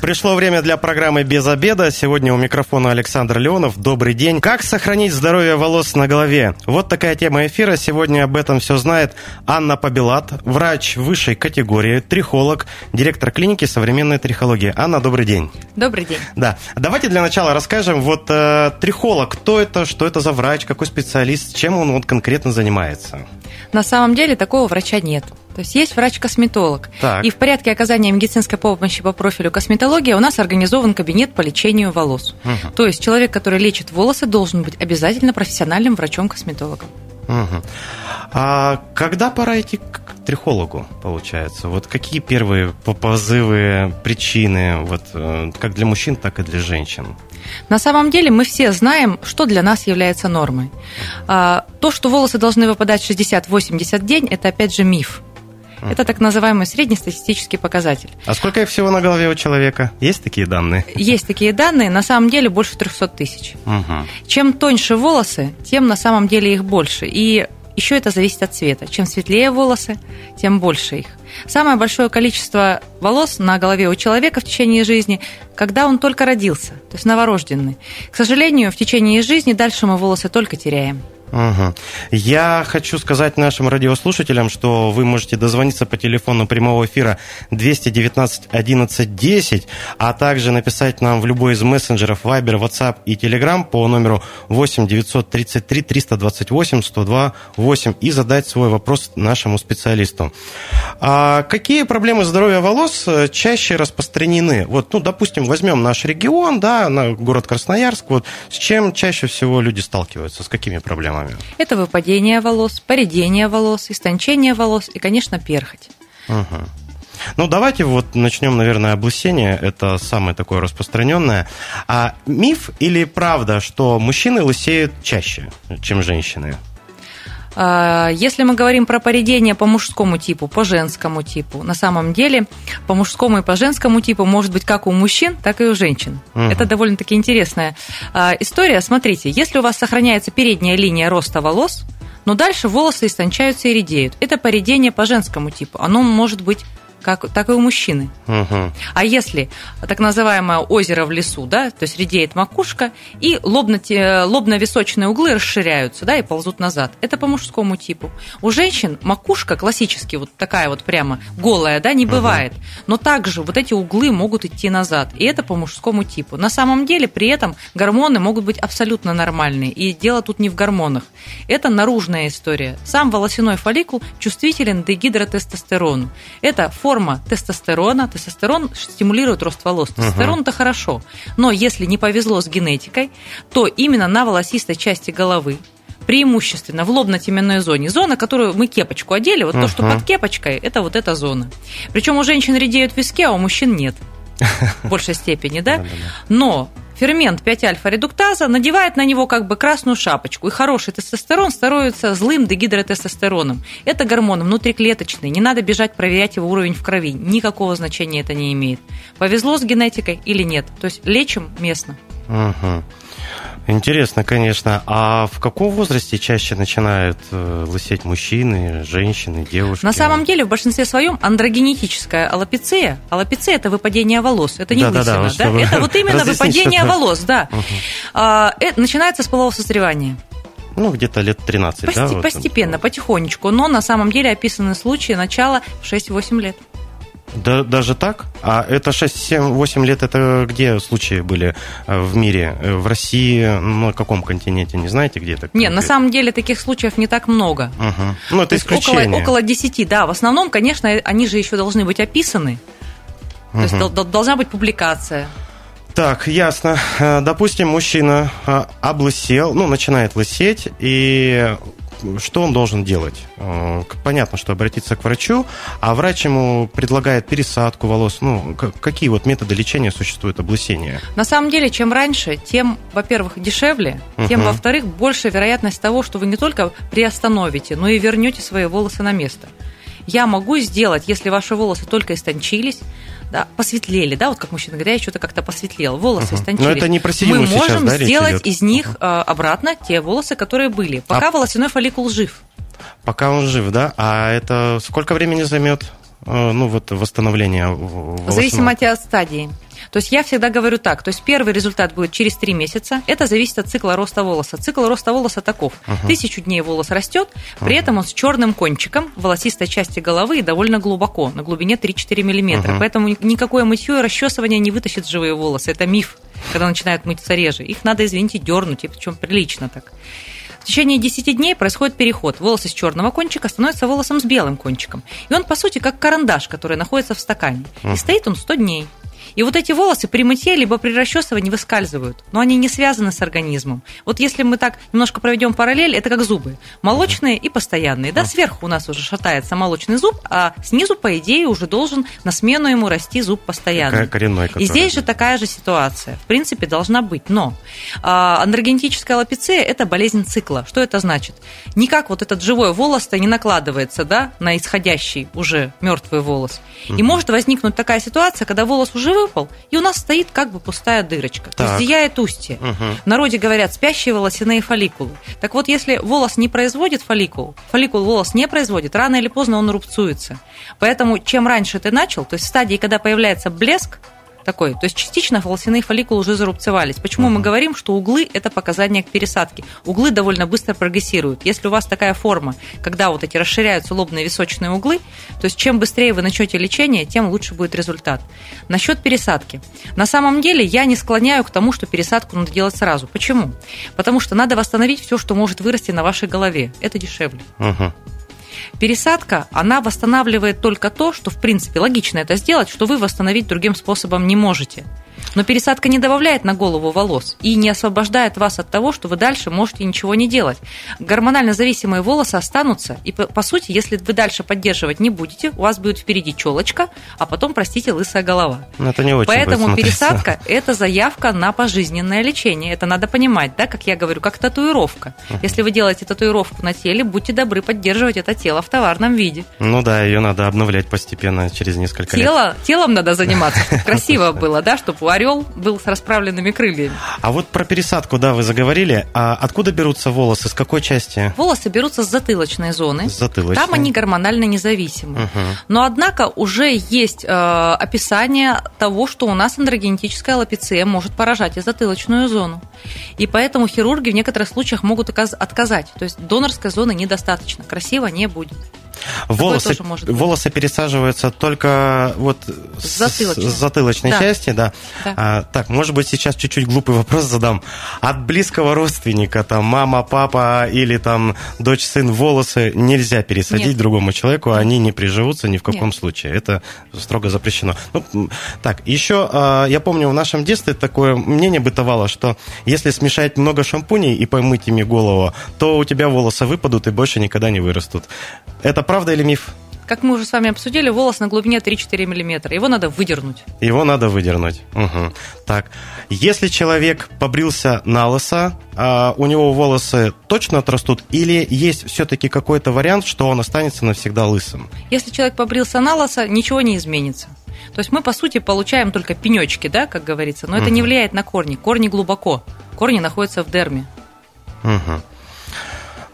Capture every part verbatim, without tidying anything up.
Пришло время для программы «Без обеда». Сегодня у микрофона Александр Леонов. Добрый день. Как сохранить здоровье волос на голове? Вот такая тема эфира. Сегодня об этом все знает Анна Побелат, врач высшей категории, трихолог, директор клиники «Современная трихология». Анна, добрый день. Добрый день. Да. Давайте для начала расскажем, вот э, трихолог, кто это, что это за врач, какой специалист, чем он вот конкретно занимается? На самом деле такого врача нет. То есть есть врач-косметолог. Так. И в порядке оказания медицинской помощи по профилю косметология у нас организован кабинет по лечению волос. Угу. То есть человек, который лечит волосы, должен быть обязательно профессиональным врачом-косметологом. Угу. А когда пора идти к трихологу, получается? Вот какие первые позывы, причины, вот, как для мужчин, так и для женщин? На самом деле мы все знаем, что для нас является нормой. А, то, что волосы должны выпадать в шестьдесят-восемьдесят день, это опять же миф. Это так называемый среднестатистический показатель. А сколько их всего на голове у человека? Есть такие данные? Есть такие данные. На самом деле больше триста тысяч. Угу. Чем тоньше волосы, тем на самом деле их больше. И еще это зависит от цвета. Чем светлее волосы, тем больше их. Самое большое количество волос на голове у человека в течение жизни, когда он только родился, то есть новорожденный. К сожалению, в течение жизни дальше мы волосы только теряем. Угу. Я хочу сказать нашим радиослушателям, что вы можете дозвониться по телефону прямого эфира двести девятнадцать одиннадцать десять, а также написать нам в любой из мессенджеров Viber, WhatsApp и Telegram по номеру восемь девятьсот тридцать три триста двадцать восемь сто два восемь и задать свой вопрос нашему специалисту. А какие проблемы здоровья волос чаще распространены? Вот, ну, допустим, возьмем наш регион, да, город Красноярск. Вот, с чем чаще всего люди сталкиваются, с какими проблемами? Это выпадение волос, поредение волос, истончение волос и, конечно, перхоть. Угу. Ну, давайте вот начнем, наверное, облысение. Это самое такое распространенное. А миф или правда, что мужчины лысеют чаще, чем женщины? Если мы говорим про поредение по мужскому типу, по женскому типу, на самом деле по мужскому и по женскому типу может быть как у мужчин, так и у женщин. Uh-huh. Это довольно-таки интересная история. Смотрите, если у вас сохраняется передняя линия роста волос, но дальше волосы истончаются и редеют. Это поредение по женскому типу. Оно может быть как, так и у мужчины. Uh-huh. А если так называемое озеро в лесу, да, то есть редеет макушка, и лобно-височные углы расширяются, да, и ползут назад. Это по мужскому типу. У женщин макушка классически вот такая вот прямо голая, да, не бывает. Uh-huh. Но также вот эти углы могут идти назад, и это по мужскому типу. На самом деле при этом гормоны могут быть абсолютно нормальные, и дело тут не в гормонах. Это наружная история. Сам волосяной фолликул чувствителен дегидротестостерону. Это форма Форма тестостерона. Тестостерон стимулирует рост волос. Тестостерон – это хорошо. Но если не повезло с генетикой, то именно на волосистой части головы, преимущественно в лобно-теменной зоне, зона, которую мы кепочку одели, вот uh-huh. то, что под кепочкой, это вот эта зона. Причем у женщин редеют виски, а у мужчин нет. В большей степени, да? Но фермент пять-альфа-редуктаза надевает на него как бы красную шапочку, и хороший тестостерон становится злым дегидротестостероном. Это гормон внутриклеточный, не надо бежать проверять его уровень в крови, никакого значения это не имеет. Повезло с генетикой или нет, то есть лечим местно. Угу. Интересно, конечно. А в каком возрасте чаще начинают лысеть мужчины, женщины, девушки? На самом деле, в большинстве своем андрогенетическая алопеция. Алопеция – это выпадение волос. Это не да, лысина, да? да, да? Вы... Это вот именно выпадение что-то... волос, да. Угу. А, это начинается с полового созревания. Ну, где-то лет тринадцать, Пости- да? Вот постепенно, вот. потихонечку. Но на самом деле описаны случаи начала в шесть-восемь лет. Да, даже так? А это шесть-семь-восемь лет, это где случаи были в мире? В России, на каком континенте, не знаете, где это? Нет, на самом деле таких случаев не так много. Угу. Ну, это исключение. Около, около десяти, да. В основном, конечно, они же еще должны быть описаны. То угу. есть должна быть публикация. Так, ясно. Допустим, мужчина облысел, ну, начинает лысеть, и... Что он должен делать? Понятно, что обратиться к врачу, а врач ему предлагает пересадку волос. Ну, какие вот методы лечения существуют облысения? На самом деле, чем раньше, тем, во-первых, дешевле, тем, угу. во-вторых, больше вероятность того, что вы не только приостановите, но и вернете свои волосы на место. Я могу сделать, если ваши волосы только истончились, да, посветлели, да, вот как мужчина говорит, я что-то как-то посветлел, волосы истончились. Но это не про седину мы сейчас, можем да, сделать идет? Из них uh-huh. обратно те волосы, которые были, пока а... волосяной фолликул жив. Пока он жив, да? А это сколько времени займет? Ну, вот восстановление волосного? В зависимости от стадии. То есть я всегда говорю так, то есть первый результат будет через три месяца, это зависит от цикла роста волоса. Цикл роста волоса таков. Uh-huh. Тысячу дней волос растет, при uh-huh. этом он с черным кончиком в волосистой части головы и довольно глубоко, на глубине три-четыре миллиметра. Uh-huh. Поэтому никакое мытье и расчесывание не вытащит живые волосы. Это миф, когда начинают мыться реже. Их надо, извините, дернуть, и причем прилично так. В течение десяти дней происходит переход. Волос из черного кончика становится волосом с белым кончиком. И он, по сути, как карандаш, который находится в стакане. Uh-huh. И стоит он сто дней. И вот эти волосы при мытье либо при расчесывании выскальзывают, но они не связаны с организмом. Вот если мы так немножко проведем параллель, это как зубы. Молочные и постоянные. Да, сверху у нас уже шатается молочный зуб, а снизу, по идее, уже должен на смену ему расти зуб постоянный. Коренной, который... И здесь же такая же ситуация. В принципе, должна быть. Но андрогенетическая алопеция – это болезнь цикла. Что это значит? Никак вот этот живой волос-то не накладывается, да, на исходящий уже мертвый волос. И может возникнуть такая ситуация, когда волос уже выпал, и у нас стоит как бы пустая дырочка. Так. То есть зияет устье. Угу. В народе говорят, спящие волосяные фолликулы. Так вот, если волос не производит фолликул, фолликул волос не производит, рано или поздно он рубцуется. Поэтому чем раньше ты начал, то есть в стадии, когда появляется блеск, такой, то есть частично волосяные фолликулы уже зарубцевались. Почему uh-huh. мы говорим, что углы – это показания к пересадке? Углы довольно быстро прогрессируют. Если у вас такая форма, когда вот эти расширяются лобные височные углы, то есть чем быстрее вы начнете лечение, тем лучше будет результат. Насчет пересадки. На самом деле я не склоняю к тому, что пересадку надо делать сразу. Почему? Потому что надо восстановить все, что может вырасти на вашей голове. Это дешевле. Uh-huh. Пересадка, она восстанавливает только то, что, в принципе, логично это сделать, что вы восстановить другим способом не можете. Но пересадка не добавляет на голову волос и не освобождает вас от того, что вы дальше можете ничего не делать. Гормонально зависимые волосы останутся, и, по сути, если вы дальше поддерживать не будете, у вас будет впереди челочка, а потом, простите, лысая голова. Но это не очень. Поэтому пересадка – это заявка на пожизненное лечение. Это надо понимать, да, как я говорю, как татуировка. Если вы делаете татуировку на теле, будьте добры поддерживать это тело в товарном виде. Ну да, ее надо обновлять постепенно через несколько тело, лет. Телом надо заниматься, чтобы красиво было, да, чтобы орел был с расправленными крыльями. А вот про пересадку, да, вы заговорили. А откуда берутся волосы? С какой части? Волосы берутся с затылочной зоны. С затылочной. Там они гормонально независимы. Угу. Но, однако, уже есть э, описание того, что у нас андрогенетическая алопеция может поражать и затылочную зону. И поэтому хирурги в некоторых случаях могут отказать. То есть донорской зоны недостаточно. Красиво не будет. Волосы, волосы пересаживаются только вот с затылочной, с затылочной да. части, да. да. А, так, может быть, сейчас чуть-чуть глупый вопрос задам. От близкого родственника, там, мама, папа или там дочь, сын, волосы нельзя пересадить Нет. другому человеку, они не приживутся ни в каком Нет. случае. Это строго запрещено. Ну, так, еще а, я помню, в нашем детстве такое мнение бытовало, что если смешать много шампуней и помыть ими голову, то у тебя волосы выпадут и больше никогда не вырастут. Это правда или миф? Как мы уже с вами обсудили, волос на глубине три-четыре миллиметра. Его надо выдернуть. Его надо выдернуть. Угу. Так, если человек побрился на лысо, а у него волосы точно отрастут или есть все-таки какой-то вариант, что он останется навсегда лысым? Если человек побрился на лысо, ничего не изменится. То есть мы, по сути, получаем только пенечки, да, как говорится, но угу. это не влияет на корни. Корни глубоко. Корни находятся в дерме. Угу.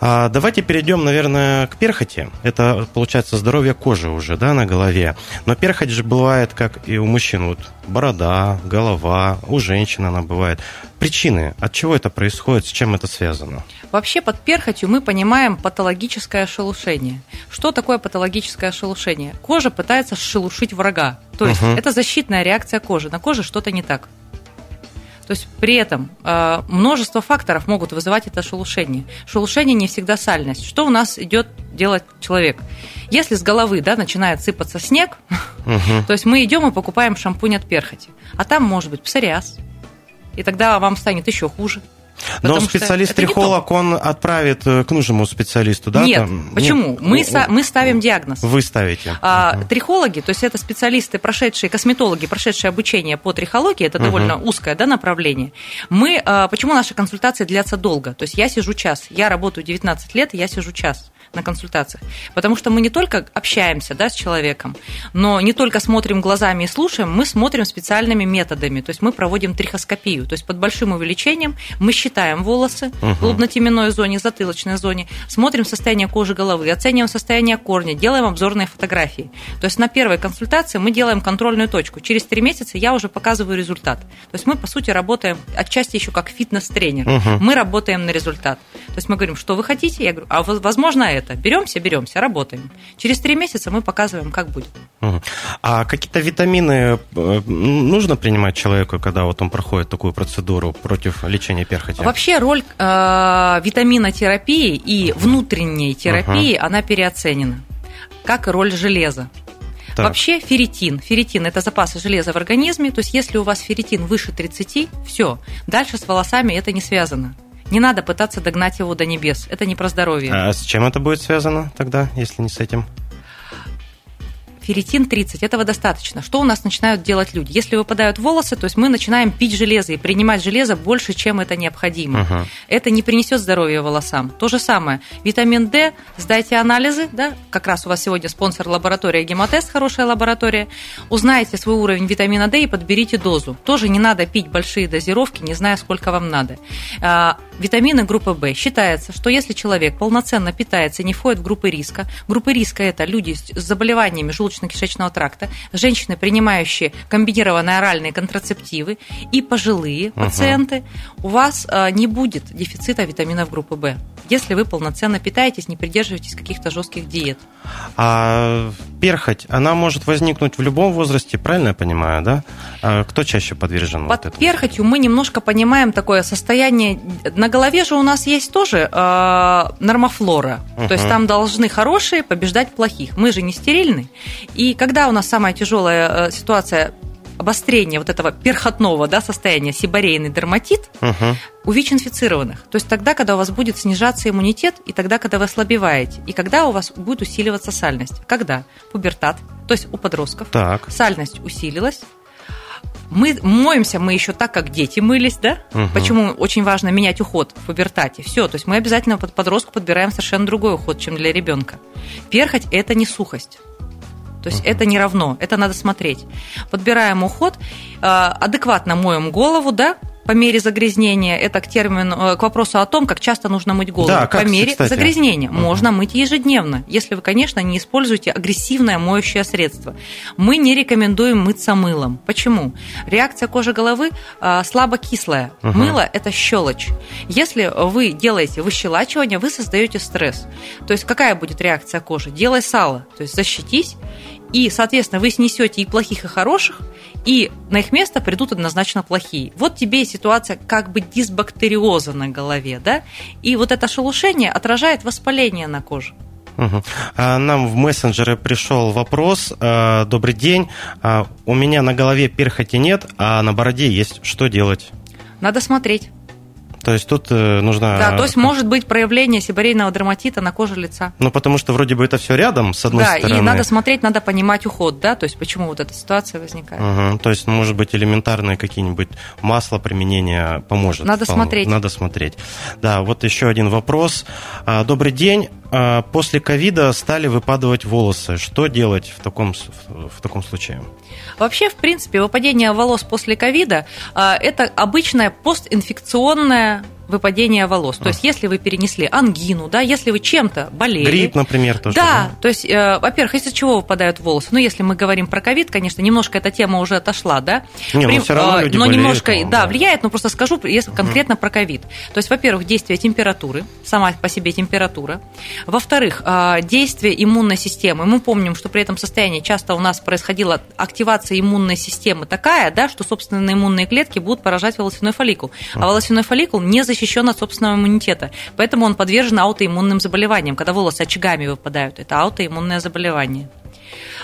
Давайте перейдем, наверное, к перхоти. Это, получается, здоровье кожи уже, да, на голове. Но перхоть же бывает, как и у мужчин. Вот борода, голова, у женщин она бывает. Причины, от чего это происходит, с чем это связано? Вообще под перхотью мы понимаем патологическое шелушение. Что такое патологическое шелушение? Кожа пытается шелушить врага. То есть угу. это защитная реакция кожи. На коже что-то не так. То есть при этом э, множество факторов могут вызывать это шелушение. Шелушение не всегда сальность. Что у нас идет делать человек? Если с головы, да, начинает сыпаться снег, uh-huh. то есть мы идем и покупаем шампунь от перхоти. А там может быть псориаз. И тогда вам станет еще хуже. Но специалист-трихолог, он отправит к нужному специалисту, да? Нет, там? Почему? Нет. Мы, со- мы ставим диагноз. Вы ставите. А, uh-huh. Трихологи, то есть это специалисты, прошедшие, косметологи, прошедшие обучение по трихологии, это uh-huh. довольно узкое, да, направление. Мы, а, почему наши консультации длятся долго? То есть я сижу час, я работаю девятнадцать лет, я сижу час. на консультациях. Потому что мы не только общаемся, да, с человеком, но не только смотрим глазами и слушаем, мы смотрим специальными методами. То есть мы проводим трихоскопию. То есть под большим увеличением мы считаем волосы угу. в лобно-теменной зоне, затылочной зоне, смотрим состояние кожи головы, оцениваем состояние корня, делаем обзорные фотографии. То есть на первой консультации мы делаем контрольную точку. Через три месяца я уже показываю результат. То есть мы, по сути, работаем отчасти еще как фитнес-тренер. Угу. Мы работаем на результат. То есть мы говорим, что вы хотите? Я говорю, а возможно это. Беремся, беремся, работаем. Через три месяца мы показываем, как будет. Угу. А какие-то витамины нужно принимать человеку, когда вот он проходит такую процедуру против лечения перхоти? Вообще роль э, витаминотерапии и внутренней терапии, угу. она переоценена. Как и роль железа. Так. Вообще ферритин. Ферритин – это запасы железа в организме. То есть если у вас ферритин выше тридцати, все, дальше с волосами это не связано. Не надо пытаться догнать его до небес. Это не про здоровье. А с чем это будет связано тогда, если не с этим? Ферритин тридцать, этого достаточно. Что у нас начинают делать люди? Если выпадают волосы, то есть мы начинаем пить железо и принимать железо больше, чем это необходимо. Uh-huh. Это не принесет здоровья волосам. То же самое. Витамин D, сдайте анализы, да? Как раз у вас сегодня спонсор лаборатория Гемотест, хорошая лаборатория. Узнайте свой уровень витамина D и подберите дозу. Тоже не надо пить большие дозировки, не зная, сколько вам надо. Витамины группы В. Считается, что если человек полноценно питается, не входит в группы риска. Группы риска – это люди с заболеваниями желудочного кишечного тракта, женщины, принимающие комбинированные оральные контрацептивы, и пожилые пациенты, угу. у вас а, не будет дефицита витаминов группы В, если вы полноценно питаетесь, не придерживаетесь каких-то жестких диет. А перхоть, она может возникнуть в любом возрасте, правильно я понимаю, да? А кто чаще подвержен? Под вот этому? Перхотью мы немножко понимаем такое состояние. На голове же у нас есть тоже а, нормофлора, угу. то есть там должны хорошие побеждать плохих. Мы же не стерильны. И когда у нас самая тяжелая ситуация обострения вот этого перхотного, да, состояния, себорейный дерматит, угу. у ВИЧ-инфицированных, то есть тогда, когда у вас будет снижаться иммунитет, и тогда, когда вы ослабеваете, и когда у вас будет усиливаться сальность. Когда? Пубертат, то есть у подростков. Так. Сальность усилилась. Мы моемся, мы еще так, как дети мылись, да? Угу. Почему очень важно менять уход в пубертате? Все, то есть мы обязательно под подростку подбираем совершенно другой уход, чем для ребенка. Перхоть – это не сухость. То есть uh-huh. это не равно, это надо смотреть. Подбираем уход, адекватно моем голову, да, по мере загрязнения. Это к термину, к вопросу о том, как часто нужно мыть голову. Да, как, по мере кстати. загрязнения uh-huh. можно мыть ежедневно, если вы, конечно, не используете агрессивное моющее средство. Мы не рекомендуем мыться мылом. Почему? Реакция кожи головы слабо кислая. Uh-huh. Мыло – это щелочь. Если вы делаете выщелачивание, вы создаете стресс. То есть какая будет реакция кожи? Делай сало, то есть защитись. И, соответственно, вы снесете и плохих, и хороших, и на их место придут однозначно плохие. Вот тебе и ситуация как бы дисбактериоза на голове, да? И вот это шелушение отражает воспаление на коже. Угу. Нам в мессенджеры пришел вопрос. Добрый день. У меня на голове перхоти нет, а на бороде есть. Что делать? Надо смотреть. То есть тут нужно... Да, то есть может быть проявление себорейного дерматита на коже лица. Ну, потому что вроде бы это все рядом, с одной да, стороны. Да, и надо смотреть, надо понимать уход, да, то есть почему вот эта ситуация возникает. Угу. То есть, может быть, элементарные какие-нибудь масла применения поможет. Надо вполне. смотреть. Надо смотреть. Да, вот еще один вопрос. Добрый день. После ковида стали выпадывать волосы. Что делать в таком, в таком случае? Вообще, в принципе, выпадение волос после ковида – это обычное постинфекционное выпадение волос. То есть, если вы перенесли ангину, да, если вы чем-то болели. Грипп, например, тоже. Да, да? То есть, э, во-первых, из-за чего выпадают волосы? Ну, если мы говорим про ковид, конечно, немножко эта тема уже отошла, да. Не, При... но все равно люди но болеют, немножко, ну, да, да, влияет, но просто скажу, если конкретно угу. про ковид. То есть, во-первых, действие температуры, сама по себе температура. Во-вторых, э, действие иммунной системы. Мы помним, что при этом состоянии часто у нас происходила активация иммунной системы такая, да, что, собственно, иммунные клетки будут поражать волосяной фолликул. А волосяной фолликул не защищает защищен от собственного иммунитета. Поэтому он подвержен аутоиммунным заболеваниям, когда волосы очагами выпадают. Это аутоиммунное заболевание.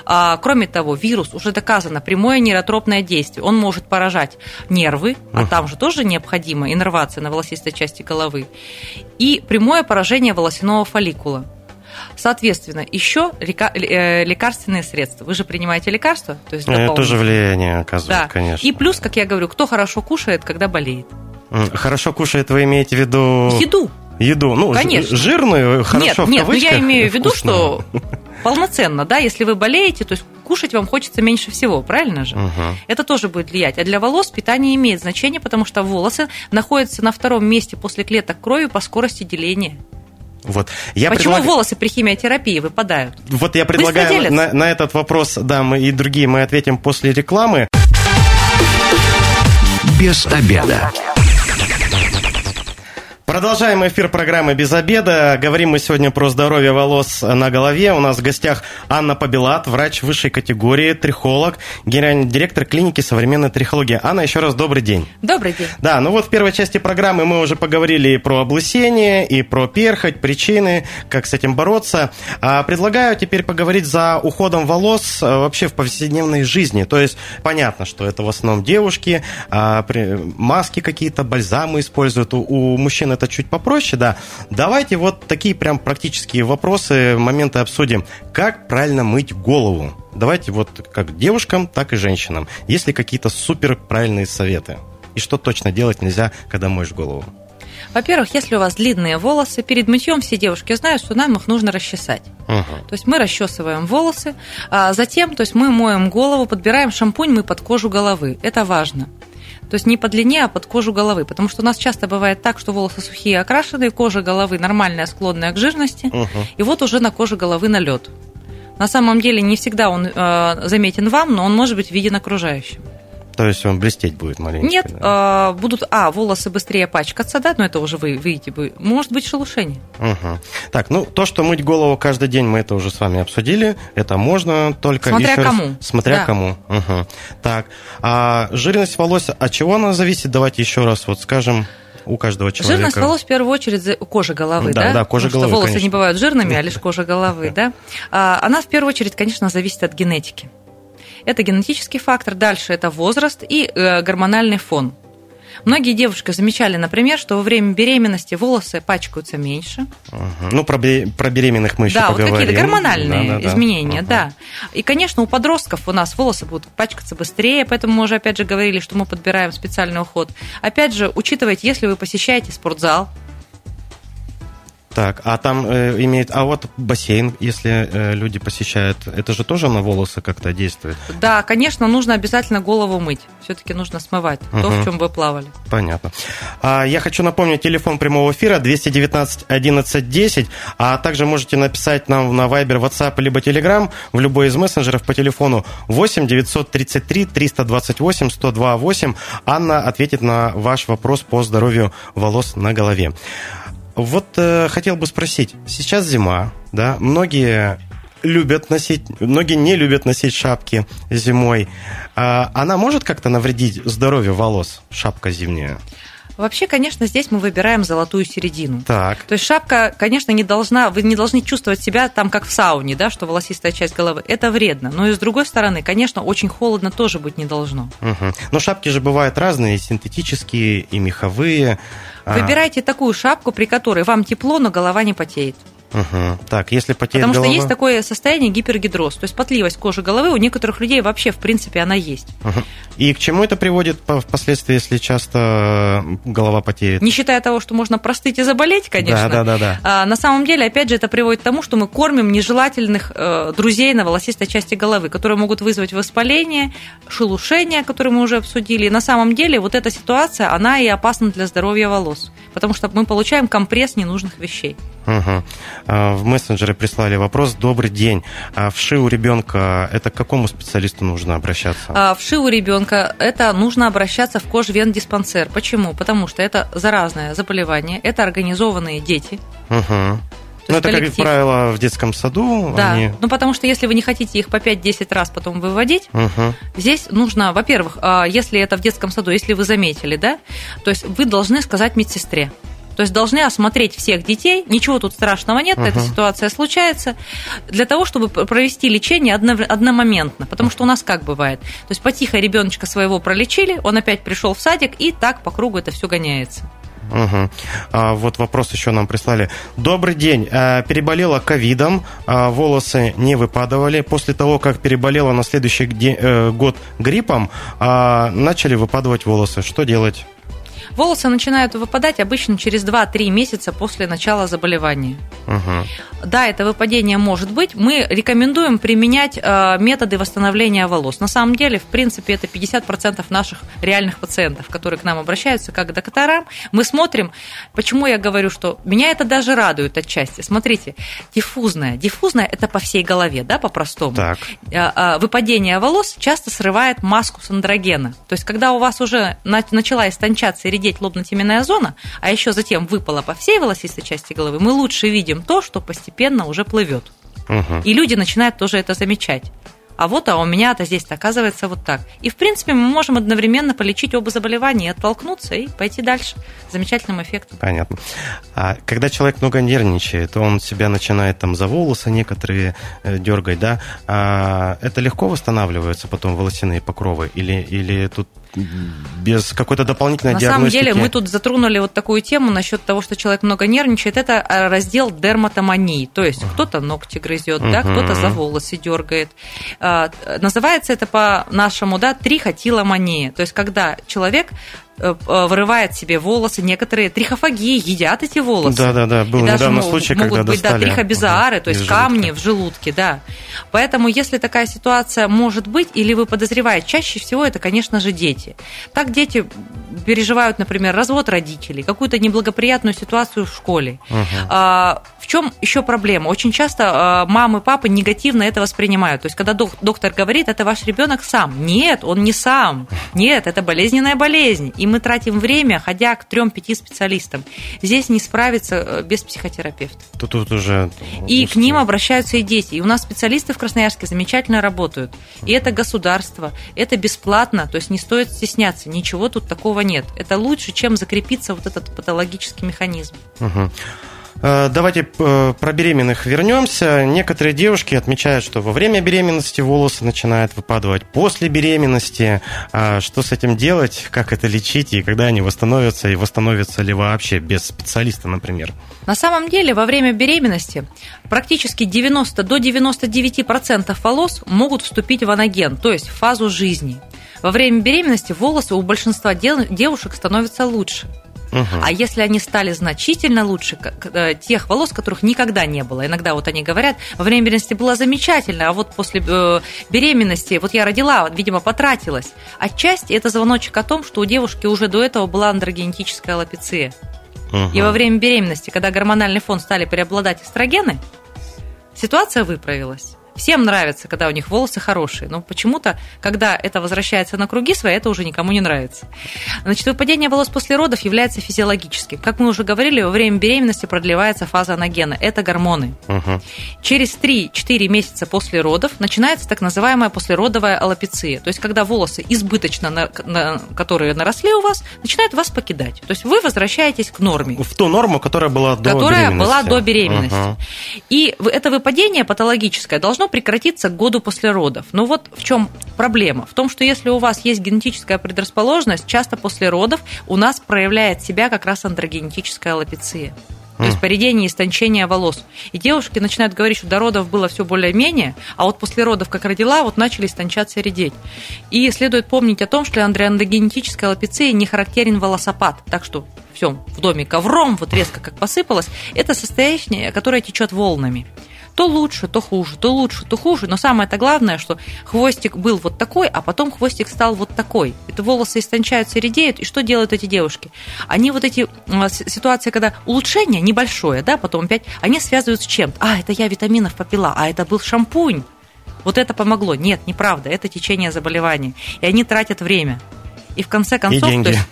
А, кроме того, вирус, уже доказано, прямое нейротропное действие. Он может поражать нервы, а uh-huh. там же тоже необходима иннервация на волосистой части головы, и прямое поражение волосяного фолликула. Соответственно, еще лекарственные средства. Вы же принимаете лекарства? То есть это тоже влияние оказывает, да. конечно. И плюс, как я говорю, кто хорошо кушает, когда болеет. Хорошо кушает, вы имеете в виду... Еду. еду, ну, конечно. жирную, хорошо в кавычках. Нет, нет, но я имею в виду, что полноценно, да, если вы болеете, то есть кушать вам хочется меньше всего, правильно же? Угу. Это тоже будет влиять. А для волос питание имеет значение, потому что волосы находятся на втором месте после клеток крови по скорости деления. Вот. Я Почему предлаг... волосы при химиотерапии выпадают? Вот я предлагаю на, на этот вопрос, да, мы и другие мы ответим после рекламы. Без обеда. Продолжаем эфир программы «Без обеда». Говорим мы сегодня про здоровье волос на голове. У нас в гостях Анна Побелат, врач высшей категории, трихолог, генеральный директор клиники «Современная трихология». Анна, еще раз добрый день. Добрый день. Да, ну вот в первой части программы мы уже поговорили и про облысение, и про перхоть, причины, как с этим бороться. А предлагаю теперь поговорить за уходом волос вообще в повседневной жизни. То есть понятно, что это в основном девушки, маски какие-то, бальзамы используют. У мужчин это чуть попроще, да. Давайте вот такие прям практические вопросы, моменты обсудим. Как правильно мыть голову? Давайте вот как девушкам, так и женщинам. Есть ли какие-то супер правильные советы? И что точно делать нельзя, когда моешь голову? Во-первых, если у вас длинные волосы, перед мытьем все девушки знают, что нам их нужно расчесать. Uh-huh. То есть мы расчесываем волосы, а затем, то есть мы моем голову, подбираем шампунь, мы под кожу головы. Это важно. То есть не по длине, а под кожу головы. Потому что у нас часто бывает так, что волосы сухие, окрашенные, кожа головы нормальная, склонная к жирности. Uh-huh. И вот уже на коже головы налет. На самом деле не всегда он э, заметен вам, но он может быть виден окружающим. То есть он блестеть будет маленько? Нет, да? э, будут, а, волосы быстрее пачкаться, да, но это уже вы видите, может быть шелушение. Угу. Так, ну, то, что мыть голову каждый день, мы это уже с вами обсудили, это можно только... Смотря еще кому. Раз, смотря да. кому. Угу. Так, а жирность волос, от чего она зависит? Давайте еще раз вот скажем... У каждого человека. Жирность волос в первую очередь кожа головы, да? Да, да, кожа головы, волосы конечно. Не бывают жирными, а лишь кожа головы, да? Она в первую очередь, конечно, зависит от генетики. Это генетический фактор, дальше это возраст и гормональный фон. Многие девушки замечали, например, что во время беременности волосы пачкаются меньше. Uh-huh. Ну, про, про беременных мы еще да, поговорим. Да, вот какие-то гормональные да, да, изменения, uh-huh. да. И, конечно, у подростков у нас волосы будут пачкаться быстрее, поэтому мы уже, опять же, говорили, что мы подбираем специальный уход. Опять же, учитывайте, если вы посещаете спортзал. Так, а там э, имеет... А вот бассейн, если э, люди посещают, это же тоже на волосы как-то действует? Да, конечно, нужно обязательно голову мыть. Все-таки нужно смывать угу. то, в чем вы плавали. Понятно. А, я хочу напомнить, телефон прямого эфира двести девятнадцать одиннадцать десять, а также можете написать нам на Viber, WhatsApp, либо Telegram в любой из мессенджеров по телефону восемь девятьсот тридцать три триста двадцать восемь сто два восемь. Анна ответит на ваш вопрос по здоровью волос на голове. Вот э, хотел бы спросить, сейчас зима, да, многие любят носить, многие не любят носить шапки зимой. А она может как-то навредить здоровью волос, шапка зимняя? Вообще, конечно, здесь мы выбираем золотую середину. Так. То есть шапка, конечно, не должна, вы не должны чувствовать себя там, как в сауне, да, что волосистая часть головы. Это вредно. Но и с другой стороны, конечно, очень холодно тоже быть не должно. Угу. Но шапки же бывают разные, и синтетические, и меховые. Выбирайте а... такую шапку, при которой вам тепло, но голова не потеет. Угу. Так, если потеет Потому голова... что есть такое состояние гипергидроз, то есть потливость кожи головы у некоторых людей вообще, в принципе, она есть. Угу. И к чему это приводит впоследствии, если часто голова потеет? Не считая того, что можно простыть и заболеть, конечно. Да, да, да, да. А, на самом деле, опять же, это приводит к тому, что мы кормим нежелательных э, друзей на волосистой части головы, которые могут вызвать воспаление, шелушение, которое мы уже обсудили. И на самом деле, вот эта ситуация, она и опасна для здоровья волос, потому что мы получаем компресс ненужных вещей. Угу. В мессенджеры прислали вопрос. Добрый день. Вши у ребенка, это к какому специалисту нужно обращаться? Вши у ребенка, это нужно обращаться в кожвендиспансер. Почему? Потому что это заразное заболевание, это организованные дети. Угу. Ну, это, коллектив. Как правило, в детском саду. Да, они... ну, потому что если вы не хотите их по пять-десять раз потом выводить, угу. здесь нужно, во-первых, если это в детском саду, если вы заметили, да, то есть вы должны сказать медсестре. То есть должны осмотреть всех детей, ничего тут страшного нет, uh-huh. эта ситуация случается, для того, чтобы провести лечение одномоментно. Потому что у нас как бывает? То есть потихо ребеночка своего пролечили, он опять пришел в садик, и так по кругу это все гоняется. Угу. А вот вопрос еще нам прислали. Добрый день. Переболела ковидом, волосы не выпадывали. После того, как переболела на следующий год гриппом, начали выпадывать волосы. Что делать? Волосы начинают выпадать обычно через два-три месяца после начала заболевания. Угу. Да, это выпадение может быть. Мы рекомендуем применять методы восстановления волос. На самом деле, в принципе, это пятьдесят процентов наших реальных пациентов, которые к нам обращаются как к докторам. Мы смотрим, почему я говорю, что меня это даже радует отчасти. Смотрите, диффузная. Диффузная – это по всей голове, да, по-простому. Так. Выпадение волос часто срывает маску с андрогена. То есть, когда у вас уже начала истончаться и редеть лобно-теменная зона, а еще затем выпала по всей волосистой части головы, мы лучше видим то, что постепенно уже плывет. Угу. И люди начинают тоже это замечать. А вот а у меня-то здесь-то оказывается вот так. И, в принципе, мы можем одновременно полечить оба заболевания, оттолкнуться и пойти дальше. Замечательным эффектом. Понятно. А когда человек много нервничает, он себя начинает там за волосы некоторые дергать, да? А это легко восстанавливаются потом волосяные покровы? Или, или тут без какой-то дополнительной на диагностики? На самом деле мы тут затронули вот такую тему насчет того, что человек много нервничает. Это раздел дерматомании. То есть uh-huh. кто-то ногти грызет, uh-huh. да, кто-то за волосы дергает. Называется это по-нашему, да, трихотиломания. То есть, когда человек вырывает себе волосы, некоторые трихофаги едят эти волосы. Да, да, да, был недавно случай, когда достали. Могут быть, да, трихобезоары, то есть камни в желудке, да. Поэтому, если такая ситуация может быть, или вы подозреваете, чаще всего это, конечно же, дети. Так дети переживают, например, развод родителей, какую-то неблагоприятную ситуацию в школе. Угу. А, в чем еще проблема? Очень часто мамы, папы негативно это воспринимают. То есть, когда доктор говорит, это ваш ребенок сам. Нет, он не сам. Нет, это болезненная болезнь. И мы тратим время, ходя к трём-пяти специалистам. Здесь не справиться без психотерапевта. Тут, тут уже... И устроено. К ним обращаются и дети. И у нас специалисты в Красноярске замечательно работают. И это государство, это бесплатно, то есть не стоит стесняться, ничего тут такого нет. Это лучше, чем закрепиться вот этот патологический механизм. Угу. Давайте про беременных вернемся. Некоторые девушки отмечают, что во время беременности волосы начинают выпадывать после беременности. Что с этим делать, как это лечить, и когда они восстановятся, и восстановятся ли вообще без специалиста, например? На самом деле, во время беременности практически девяносто до девяноста девяти процентов волос могут вступить в анаген, то есть в фазу жизни. Во время беременности волосы у большинства девушек становятся лучше. Uh-huh. А если они стали значительно лучше тех волос, которых никогда не было. Иногда вот они говорят, во время беременности было замечательно, а вот после беременности, вот я родила, видимо, потратилась. Отчасти это звоночек о том, что у девушки уже до этого была андрогенетическая алопеция. Uh-huh. И во время беременности, когда гормональный фон стали преобладать эстрогены, ситуация выправилась. Всем нравится, когда у них волосы хорошие, но почему-то, когда это возвращается на круги свои, это уже никому не нравится. Значит, выпадение волос после родов является физиологическим. Как мы уже говорили, во время беременности продлевается фаза анагена. Это гормоны. Угу. Через три-четыре месяца после родов начинается так называемая послеродовая алопеция. То есть, когда волосы избыточно, на, на, которые наросли у вас, начинают вас покидать. То есть, вы возвращаетесь к норме. В ту норму, которая была до которая беременности. Которая была до беременности. Угу. И это выпадение патологическое должно прекратиться к году после родов. Но вот в чем проблема? В том, что если у вас есть генетическая предрасположенность, часто после родов у нас проявляет себя как раз андрогенетическая алопеция. То есть поредение и истончение волос. И девушки начинают говорить, что до родов было все более-менее, а вот после родов, как родила, вот начали истончаться и редеть. И следует помнить о том, что андрогенетическая алопеция не характерен волосопад. Так что все, в доме ковром, вот резко как посыпалось, это состояние, которое течет волнами. То лучше, то хуже, то лучше, то хуже. Но самое-то главное, что хвостик был вот такой, а потом хвостик стал вот такой. Это волосы истончаются, редеют. И что делают эти девушки? Они вот эти ситуации, когда улучшение небольшое, да, потом опять, они связывают с чем-то. А, это я витаминов попила, а это был шампунь. Вот это помогло. Нет, неправда, это течение заболевания. И они тратят время. И в конце концов... И деньги. То есть,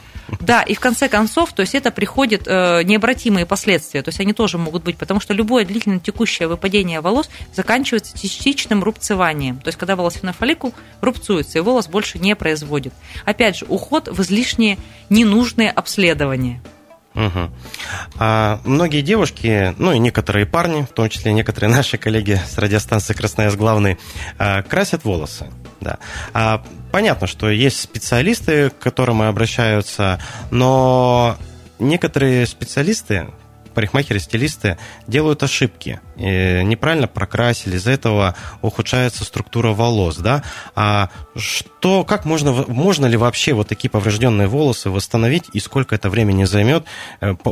да, и в конце концов, то есть это приходит э, необратимые последствия, то есть они тоже могут быть, потому что любое длительно текущее выпадение волос заканчивается частичным рубцеванием, то есть когда волосяной фолликул рубцуется, и волос больше не производит. Опять же, уход в излишние ненужные обследования. Угу. А многие девушки, ну и некоторые парни, в том числе некоторые наши коллеги с радиостанции «Красноярск главный», красят волосы. Да. А понятно, что есть специалисты, к которым обращаются, но некоторые специалисты парикмахеры, стилисты делают ошибки. Неправильно прокрасили, из-за этого ухудшается структура волос. Да? А что, как можно, можно ли вообще вот такие поврежденные волосы восстановить, и сколько это времени займет?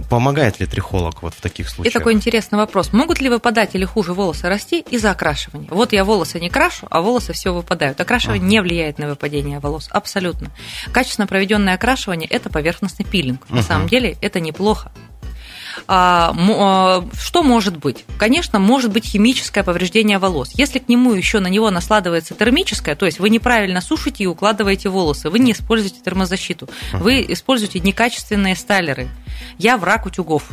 Помогает ли трихолог вот в таких случаях? И такой интересный вопрос. Могут ли выпадать или хуже волосы расти из-за окрашивания? Вот я волосы не крашу, а волосы все выпадают. Окрашивание а. не влияет на выпадение волос. Абсолютно. Качественно проведенное окрашивание – это поверхностный пилинг. Uh-huh. На самом деле это неплохо. Что может быть? Конечно, может быть химическое повреждение волос. Если к нему еще на него насладывается термическое, то есть вы неправильно сушите и укладываете волосы, вы не используете термозащиту, вы используете некачественные стайлеры. Я враг утюгов.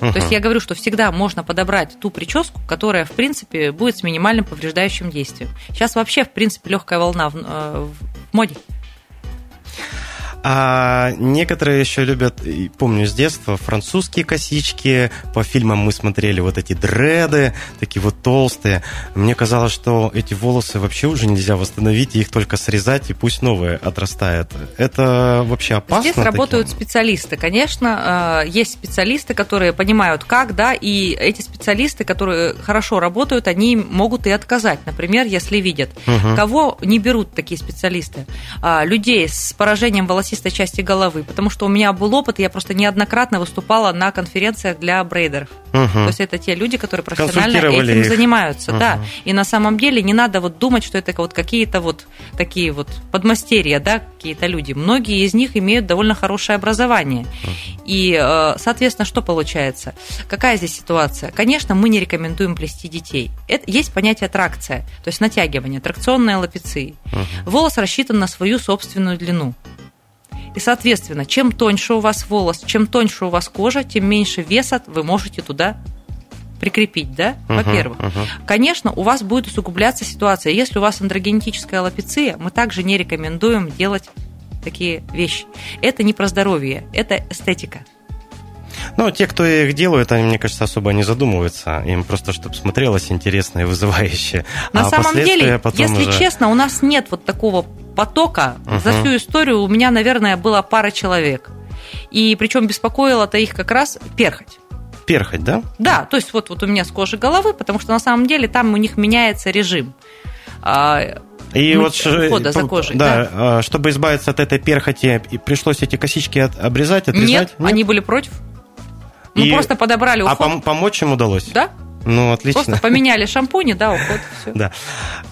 Uh-huh. То есть я говорю, что всегда можно подобрать ту прическу, которая, в принципе, будет с минимальным повреждающим действием. Сейчас вообще, в принципе, легкая волна в, в моде. А некоторые еще любят, помню с детства, французские косички. По фильмам мы смотрели вот эти дреды, такие вот толстые. Мне казалось, что эти волосы вообще уже нельзя восстановить, их только срезать, и пусть новые отрастают. Это вообще опасно? Здесь таким? Работают специалисты, конечно. Есть специалисты, которые понимают, как, да, и эти специалисты, которые хорошо работают, они могут и отказать, например, если видят. Угу. Кого не берут такие специалисты? Людей с поражением волосистой части головы, потому что у меня был опыт, и я просто неоднократно выступала на конференциях для брейдеров. Угу. То есть это те люди, которые профессионально этим их. занимаются. Угу. Да. И на самом деле не надо вот думать, что это вот какие-то вот такие вот подмастерья, да, какие-то люди. Многие из них имеют довольно хорошее образование. Угу. И, соответственно, что получается? Какая здесь ситуация? Конечно, мы не рекомендуем плести детей. Это, есть понятие тракция, то есть натягивание, тракционные алопеции. Угу. Волос рассчитан на свою собственную длину. И, соответственно, чем тоньше у вас волос, чем тоньше у вас кожа, тем меньше веса вы можете туда прикрепить, да, во-первых. Uh-huh, uh-huh. Конечно, у вас будет усугубляться ситуация. Если у вас андрогенетическая алопеция, мы также не рекомендуем делать такие вещи. Это не про здоровье, это эстетика. Ну, те, кто их делают, они, мне кажется, особо не задумываются. Им просто, чтобы смотрелось интересно и вызывающе. На а самом деле, если уже... честно, у нас нет вот такого потока. Uh-huh. За всю историю у меня, наверное, была пара человек. И причем беспокоила-то их как раз перхоть. Перхоть, да? Да, то есть вот, вот у меня с кожи головы, потому что на самом деле там у них меняется режим. И вот, хода за кожей, да, да? Чтобы избавиться от этой перхоти, пришлось эти косички обрезать, отрезать? Нет, Нет? они были против. Мы и... просто подобрали уход. А пом- помочь им удалось? Да. Ну, отлично. Просто поменяли шампунь, да, уход, все. Да.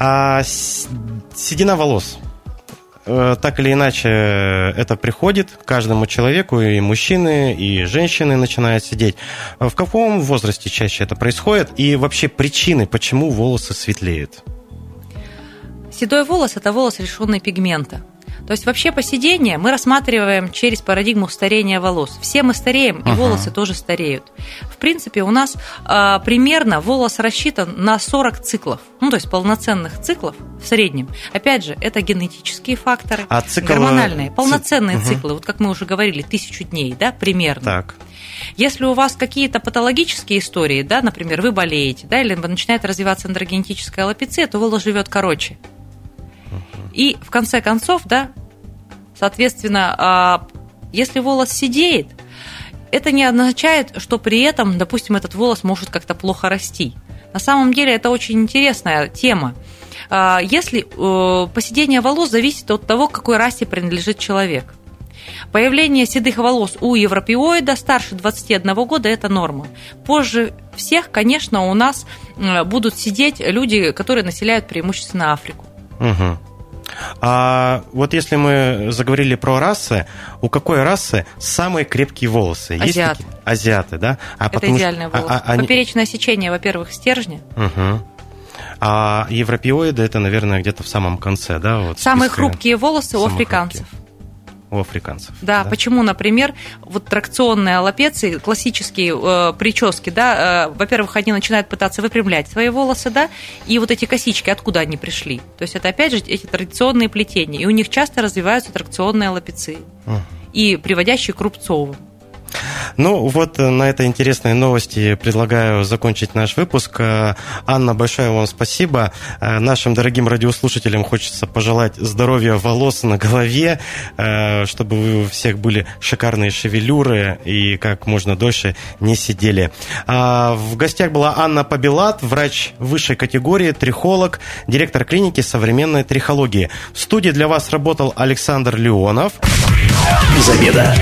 А, с... Седина волос. Так или иначе, это приходит к каждому человеку, и мужчины, и женщины начинают седеть. В каком возрасте чаще это происходит? И вообще причины, почему волосы светлеют? Седой волос – это волос, лишенный пигмента. То есть вообще поседение мы рассматриваем через парадигму старения волос. Все мы стареем, и uh-huh. волосы тоже стареют. В принципе, у нас э, примерно волос рассчитан на сорок циклов, ну то есть полноценных циклов в среднем. Опять же, это генетические факторы, а цикл... гормональные, полноценные Цик... циклы, uh-huh. вот как мы уже говорили, тысячу дней, да, примерно. Так. Если у вас какие-то патологические истории, да, например, вы болеете, да, или начинает развиваться андрогенетическая алопеция, то волос живет короче. И в конце концов, да, соответственно, если волос седеет, это не означает, что при этом, допустим, этот волос может как-то плохо расти. На самом деле это очень интересная тема. Если поседение волос зависит от того, к какой расе принадлежит человек. Появление седых волос у европеоида старше двадцати одного года – это норма. Позже всех, конечно, у нас будут седеть люди, которые населяют преимущественно Африку. Угу. А вот если мы заговорили про расы, у какой расы самые крепкие волосы? Азиат. Есть азиаты, да? А это идеальные что... волосы. А, а, они... Поперечное сечение, во-первых, стержня. Угу. А европеоиды, это, наверное, где-то в самом конце, да? Вот самые списка... хрупкие волосы у африканцев. Хрупкие. У африканцев. Да, да, почему, например, вот тракционные алопеции, классические э, прически, да, э, во-первых, они начинают пытаться выпрямлять свои волосы, да, и вот эти косички, откуда они пришли? То есть это, опять же, эти традиционные плетения, и у них часто развиваются тракционные алопеции, uh-huh. и приводящие к рубцовым. Ну, вот на этой интересной новости предлагаю закончить наш выпуск. Анна, большое вам спасибо. Нашим дорогим радиослушателям хочется пожелать здоровья волос на голове, чтобы у всех были шикарные шевелюры и как можно дольше не сидели. В гостях была Анна Побелат, врач высшей категории, трихолог, директор клиники современной трихологии. В студии для вас работал Александр Леонов. Без обеда.